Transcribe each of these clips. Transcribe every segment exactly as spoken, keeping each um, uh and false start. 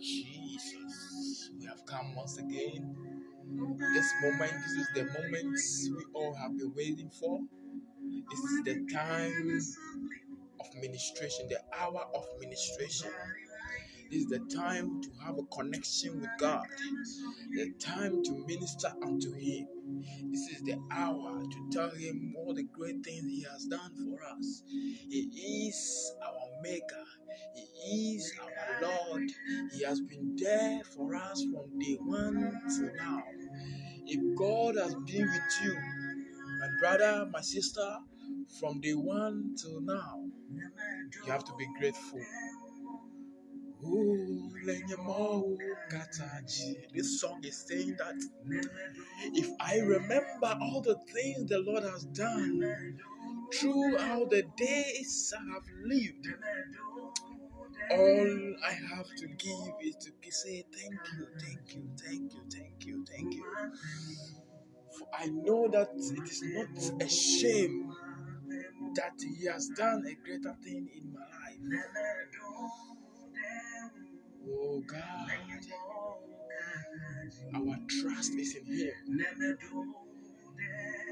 Jesus, we have come once again. This moment, this is the moment we all have been waiting for. This is the time of ministration, the hour of ministration. This is the time to have a connection with God, the time to minister unto Him. This is the hour to tell Him all the great things He has done for us. He is our Maker. He is our Lord. He has been there for us from day one till now. If God has been with you, my brother, my sister, from day one till now, you have to be grateful. This song is saying that if I remember all the things the Lord has done throughout the days I have lived, all I have to give is to say thank you, thank you, thank you, thank you, thank you. For I know that it is not a shame that He has done a greater thing in my life. Oh God, our trust is in Him.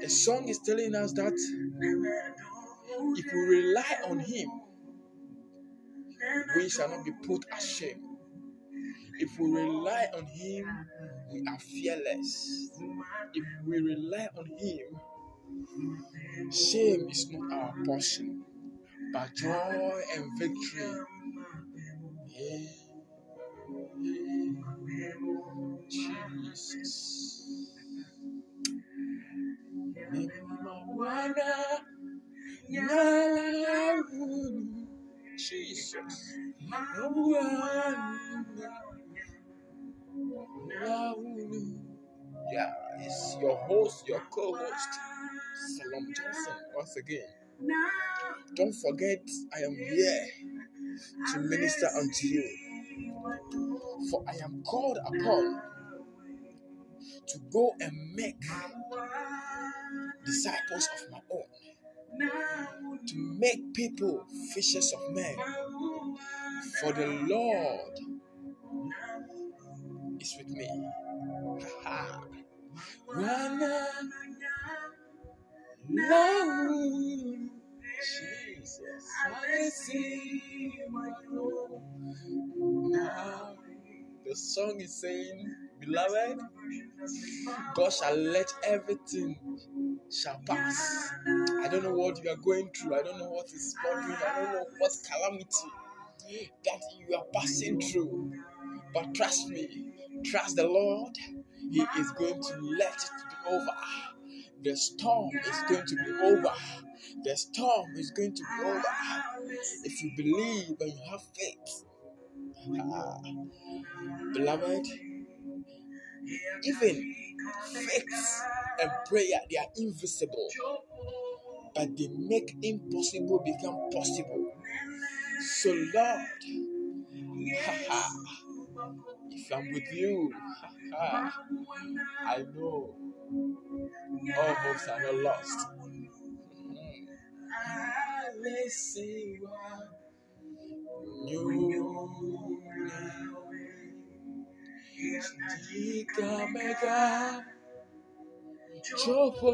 The song is telling us that if we rely on Him, we shall not be put ashamed. If we rely on Him, we are fearless. If we rely on Him, shame is not our portion, but joy and victory. Yeah. Jesus. Jesus. Yeah, it's your host, your co-host, Salom Johnson, once again. Don't forget, I am here to minister unto you. For I am called upon to go and make disciples of my own, to make people fishers of men. For the Lord is with me. Jesus, I see my Lord. The song is saying, beloved, God shall let everything shall pass. I don't know what you are going through. I don't know what is bothering you. I don't know what calamity that you are passing through. But trust me, trust the Lord. He is going to let it be over. The storm is going to be over. The storm is going to be over. If you believe and you have faith, Ah, beloved, even faith and prayer, they are invisible, but they make impossible become possible. So Lord, haha, if I'm with you, haha, I know all hopes are not lost. Mm-hmm. You now is the Kamega Jopo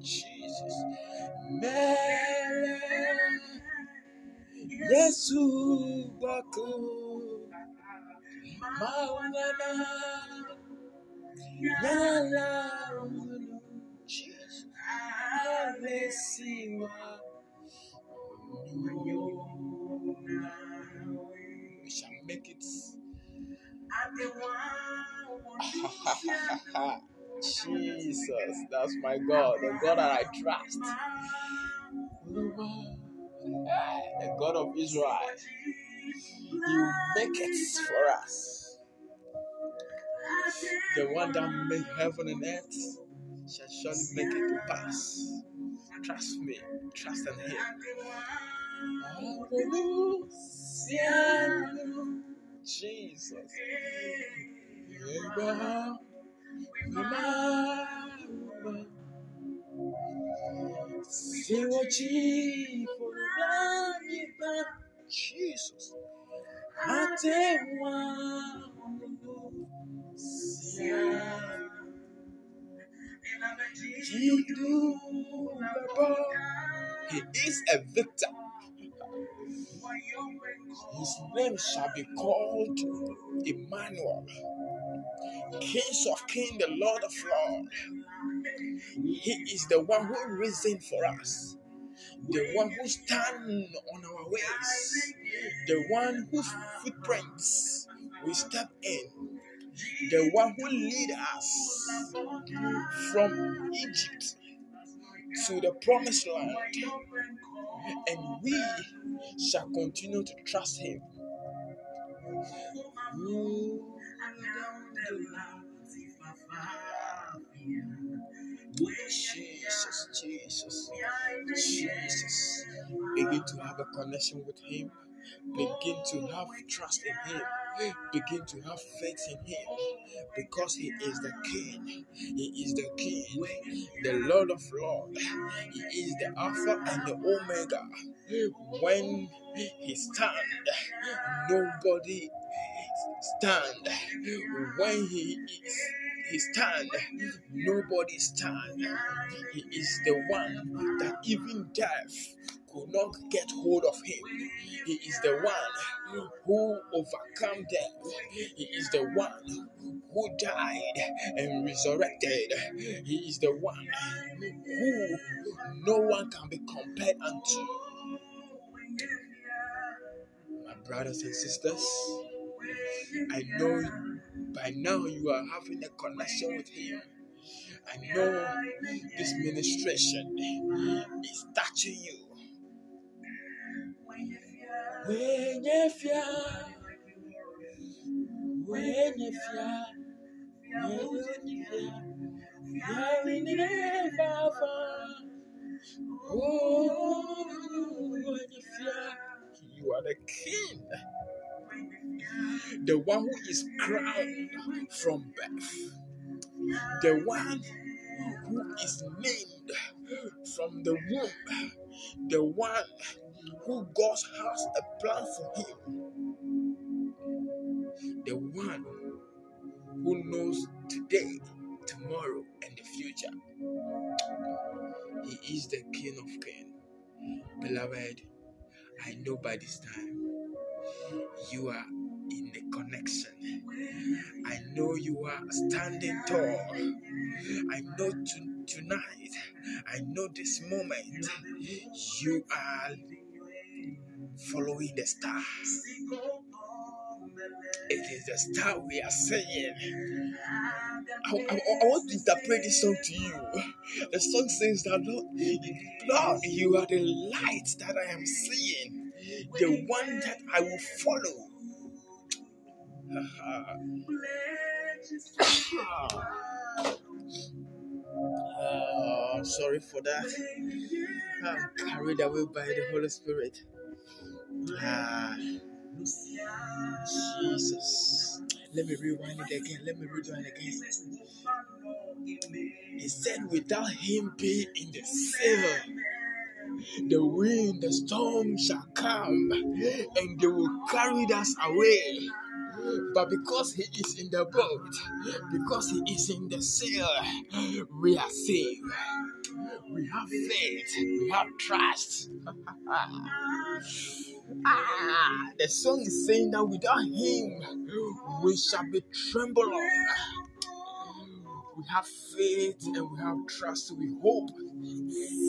Jesus Mele Yesu Baku Mawana Yala Jesus Alesiwa. We shall make it. Jesus, that's my God, the God that I trust, the God of Israel. You make it for us. The one that made heaven and earth shall surely make it to pass. Trust me, trust in Him. Jesus. Jesus. I don't want to see you do He is a victor. His name shall be called Emmanuel, King of Kings, the Lord of Lords. He is the one who reasoned for us, the one who stands on our ways, the one whose footprints we step in, the one who lead us from Egypt to the promised land, and we shall continue to trust him. Jesus, Jesus, Jesus. Begin to have a connection with him. Begin to have trust in him. Begin to have faith in him, because he is the King. He is the King, the Lord of Lords. He is the Alpha and the Omega. When he stands, nobody stand. When he is He stand, nobody stand. He is the one that even death could not get hold of him. He is the one who overcame death. He is the one who died and resurrected. He is the one who no one can be compared unto. My brothers and sisters, I know by now you are having a connection with him. I know this ministration is touching you. When if ya, when if ya, when if ya, when if ya, oh, when if ya, you are the King. The one who is crowned from birth. The one who is named from the womb. The one who God has a plan for him. The one who knows today, tomorrow, and the future. He is the King of Kings. Beloved, I know by this time you are in the connection. I know you are standing tall. I know to, tonight, I know this moment, you are following the star. It is the star we are singing. I, I, I want to interpret this song to you. The song says that, Lord, Lord, you are the light that I am seeing, the one that I will follow. Oh, sorry for that. I'm carried away by the Holy Spirit. Ah, Jesus. Let me rewind it again. Let me rewind it again. He said, without him being in the silver, the wind, the storm shall come, and they will carry us away. But because he is in the boat, because he is in the sail, we are saved. We have faith. We have trust. ah, the song is saying that without him, we shall be trembling. We have faith and we have trust. We hope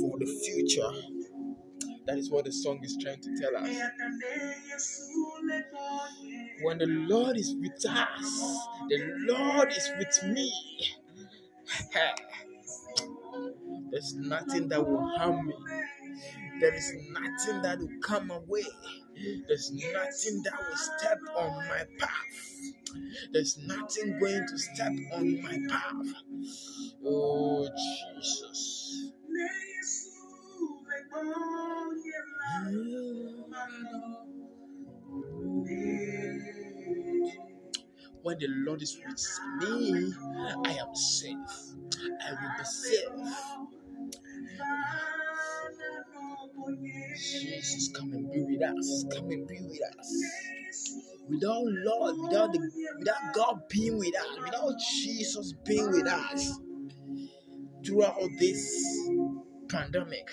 for the future. That is what the song is trying to tell us. When the Lord is with us, the Lord is with me. There's nothing that will harm me. There is nothing that will come away. There's nothing that will step on my path. There's nothing going to step on my path. Oh, Jesus. When the Lord is with me, I am safe. I will be safe. Jesus, come and be with us. Come and be with us. without Lord, without the, without God being with us, without Jesus being with us throughout this pandemic,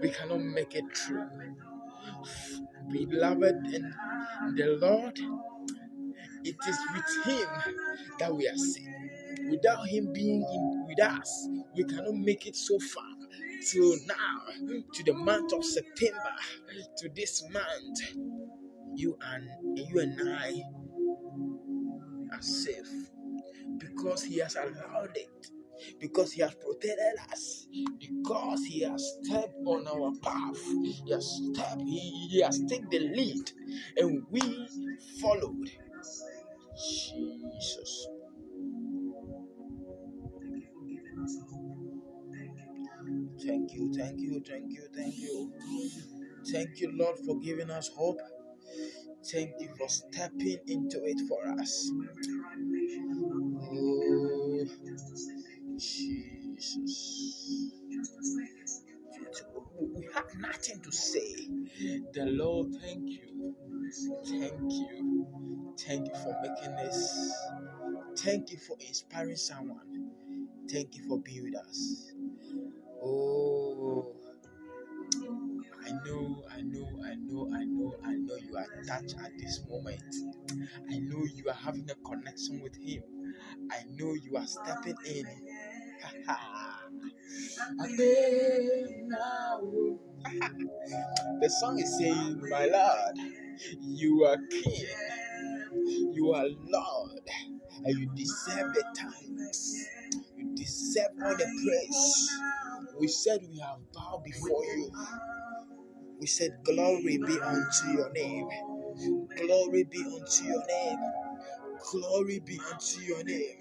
we cannot make it through. Beloved in the Lord, it is with Him that we are saved. Without Him being in, with us, we cannot make it so far. Till now, to the month of September, to this month, you and you and I are safe because He has allowed it, because He has protected us, because He has stepped on our path, He has stepped, He, he has taken the lead, and we followed. Jesus. Thank you for giving us hope. Thank you, thank you, thank you, thank you. Thank you, Lord, for giving us hope. Thank you for stepping into it for us. Oh, Jesus. We have nothing to say. The Lord, thank you. Thank you. Thank you for making this. Thank you for inspiring someone. Thank you for being with us. Oh, I know, I know, I know, I know, I know you are touched at this moment. I know you are having a connection with Him. I know you are stepping in. The song is saying, my Lord, you are King, you are Lord, and you deserve the thanks. You deserve all the praise. We said we have bowed before you. We said, glory be unto your name. Glory be unto your name. Glory be unto your name.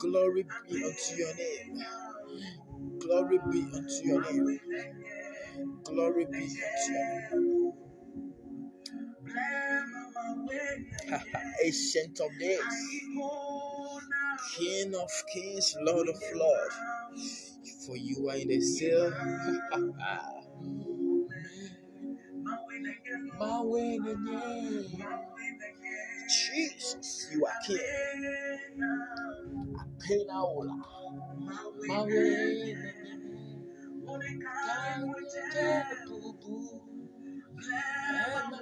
Glory be unto your name. Glory be unto your name. Glory be unto your name. Ancient of days, King of kings, Lord of lords. For you are in the cell. My way, Jesus, you are King. I pay now, Ola. My way,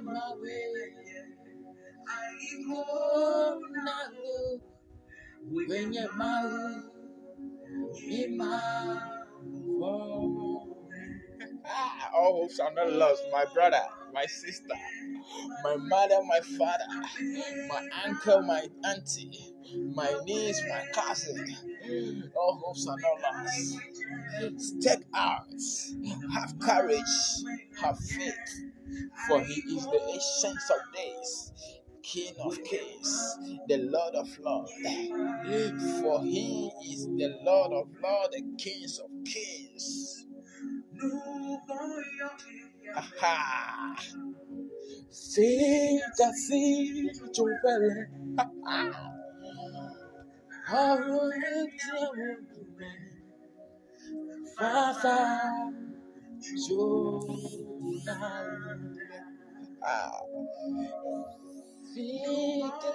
my way, I go now. When you're my all hopes are not lost, my brother, my sister, my mother, my father, my uncle, my auntie, my niece, my cousin. All hopes are not lost. Step out, have courage, have faith, for He is the ancient of days, King of kings, the Lord of lords. For He is the Lord of lords, the kings of kings. Aha! See, see, Fica,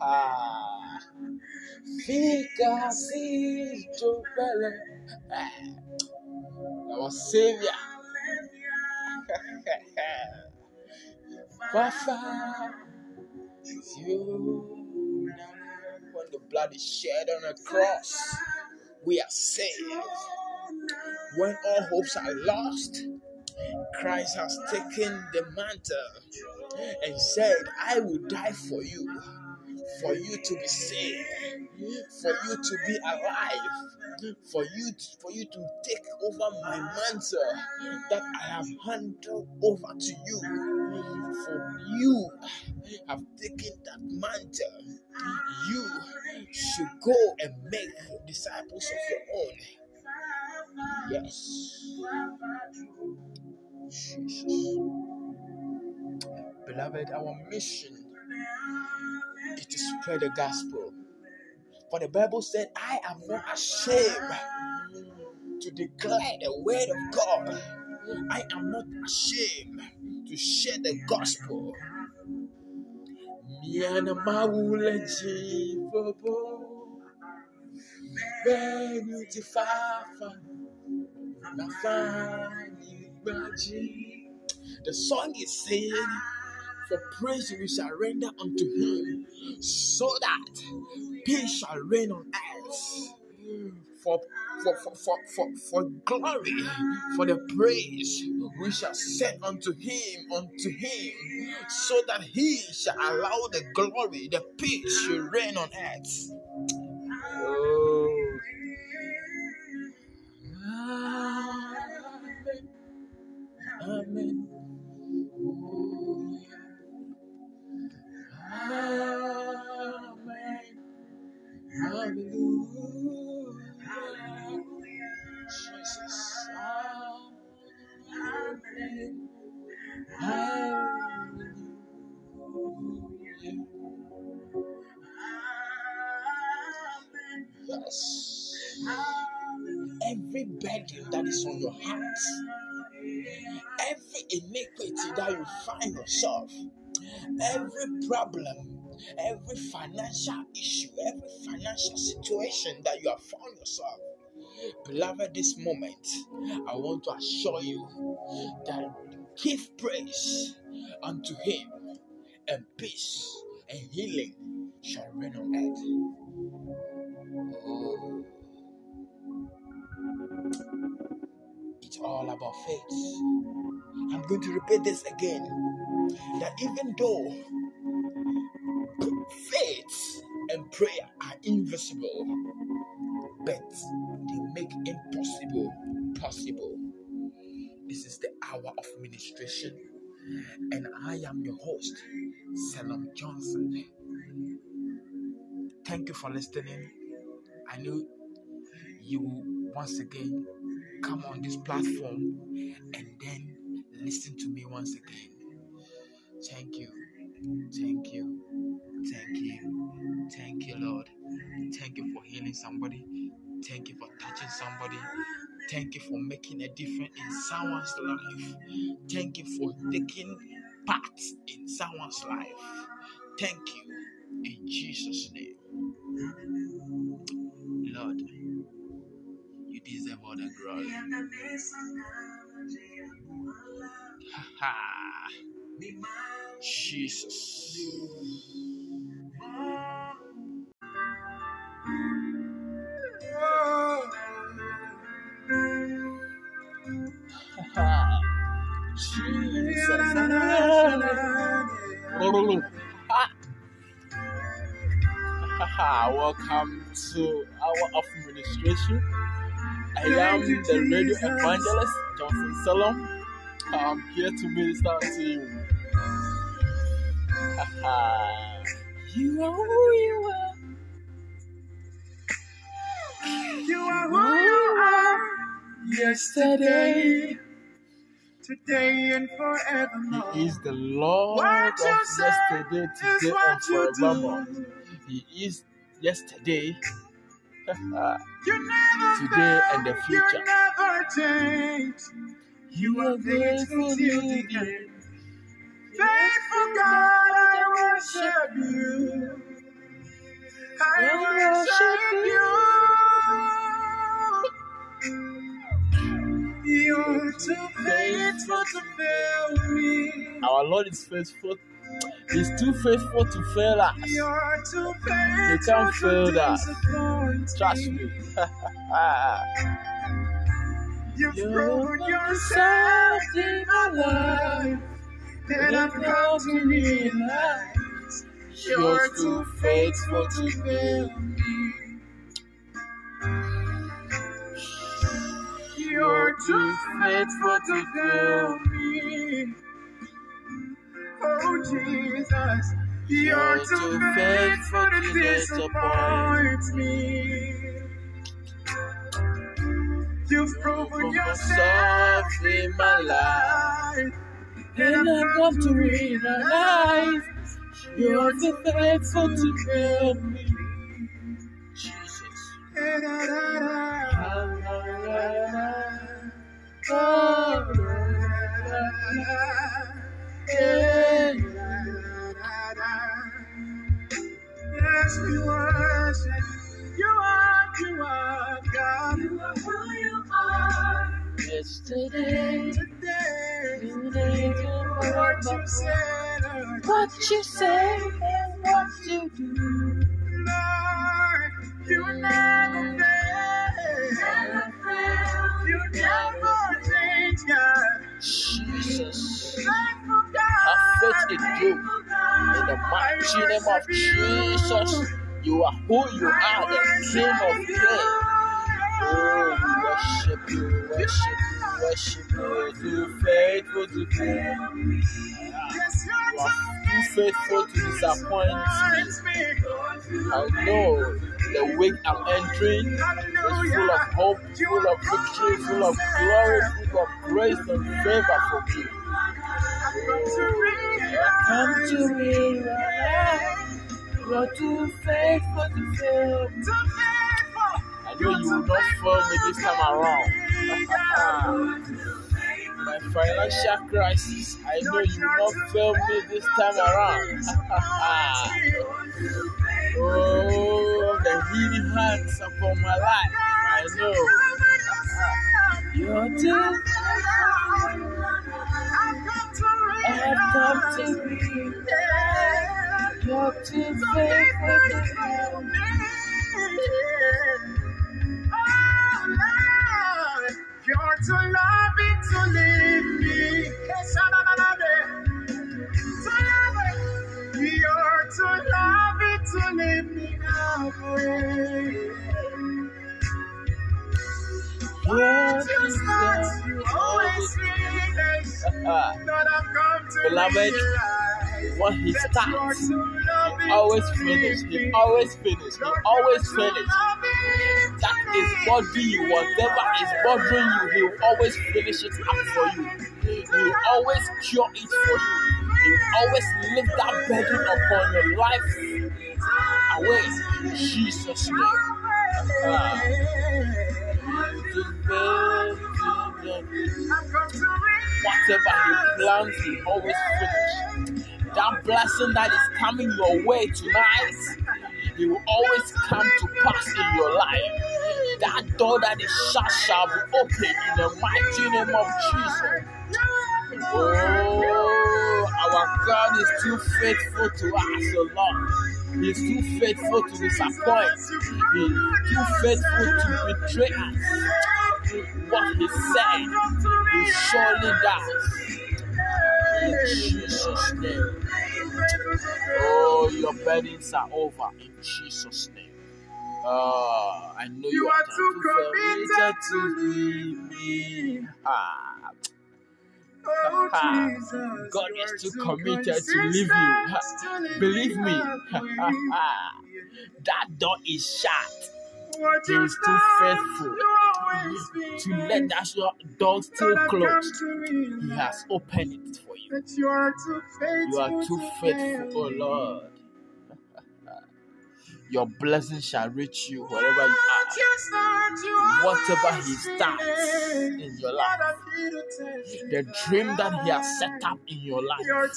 ah, fica assim, our Savior, Papa, you. When the blood is shed on the cross, we are saved. When all hopes are lost, Christ has taken the mantle and said, I will die for you, for you to be saved, for you to be alive, for you to, for you to take over my mantle that I have handed over to you. For you have taken that mantle. You should go and make disciples of your own. Yes. Jesus. Beloved, our mission is to spread the gospel. For the Bible said, I am not ashamed to declare the word of God. I am not ashamed to share the gospel. Yana mawule jibobo benu tifafa nafani baji. The song is saying, for praise we shall render unto him, so that peace shall reign on us. For, for, for, for, for, for glory, for the praise, we shall set unto him, unto him, so that he shall allow the glory, the peace to reign on earth. Oh. Amen. Amen. Amen. Hallelujah. Jesus, amen. Hallelujah. Yes. Every burden that is on your heart, every iniquity that you find yourself, every problem, every financial issue, every financial situation that you have found yourself, beloved, this moment, I want to assure you that give praise unto him, and peace and healing shall reign on earth. It's all about faith. I'm going to repeat this again, that even though faith and prayer are invisible, but they make impossible possible. This is the hour of ministration, and I am your host, Salom Johnson. Thank you for listening. I know you will once again come on this platform and then listen to me once again. Thank you. Thank you. Thank you. Thank you, Lord. Thank you for healing somebody. Thank you for touching somebody. Thank you for making a difference in someone's life. Thank you for taking part in someone's life. Thank you in Jesus' name. Lord, you deserve all the glory. Ha ha. Jesus. Welcome to Hour of Ministration. I am the radio evangelist, Johnson Solomon. I'm here to minister to you. You are who you are. You are who you are. Yesterday, today, and forevermore. He is the Lord of yesterday, today, and forevermore. He is yesterday, today, and the future. You never change. You are faithful till the end. Faithful God, I worship you. I worship you. You're too faithful to fail me. Our Lord is faithful. He's too faithful to fail us. You're too faithful. You can't fail us. Trust me. You've proven yourself in my life. And I've come to realize you're too faithful to fail me. You're too faithful to fail me. Oh Jesus, you're too faithful to disappoint me. You've proven yourself in my life. And I've come to realize you're too faithful to fail me. Jesus. yes, we worship. You are, you are God. You are who you are. Yesterday, today, you need to work, but you said, what you say and what you do. Lord, you never fail. Never fail. You never change, God. Jesus. Thankful God. Have faith in you. In the mighty name of Jesus, you are who you are, the King of Kings. Oh, we worship you, we worship you, we worship you. Too faithful to fail me. You are too faithful to disappoint me. I know the week I'm entering is full of hope, full of victory, full of glory, full of grace and favor for me. Come to me, you're too faithful to fail me. I know you will not fail me this time around. My financial crisis, I know you will not fail me this time around. Oh, the healing hands upon my life, I know. You're too I have come to be there. You're too faithful to fail me. Oh Lord, you're too loving to leave me. You're too loving to leave me now. You're too smart, you always leave us. Lord, I've come. Beloved, what he starts, he always finishes, he always finishes, he always finishes. That is bothering you, whatever is bothering you, he will always finish it up for you. He will always cure it for you. He will always lift that burden upon your life away in Jesus' name. Ah. Whatever he plans, he always finishes. That blessing that is coming your way tonight, it will always come to pass in your life. That door that is shut shall be opened in the mighty name of Jesus. Oh, our God is too faithful to us, O Lord. He is too faithful to disappoint. He is too faithful to betray us. What he said, he surely does. In Jesus' name. Oh, your burdens are over in Jesus' name. Oh, I know you, you are too committed to leave me. Ah. Oh, Jesus, God is too committed to leave you. Believe me, that door is shut. He is too faithful to let that door still close. He has opened it for you. You are too faithful, oh Lord. Your blessing shall reach you wherever you are. Whatever he starts in your life, the dream that he has set up in your life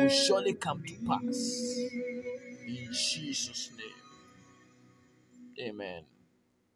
will surely come to pass. In Jesus' name. Amen.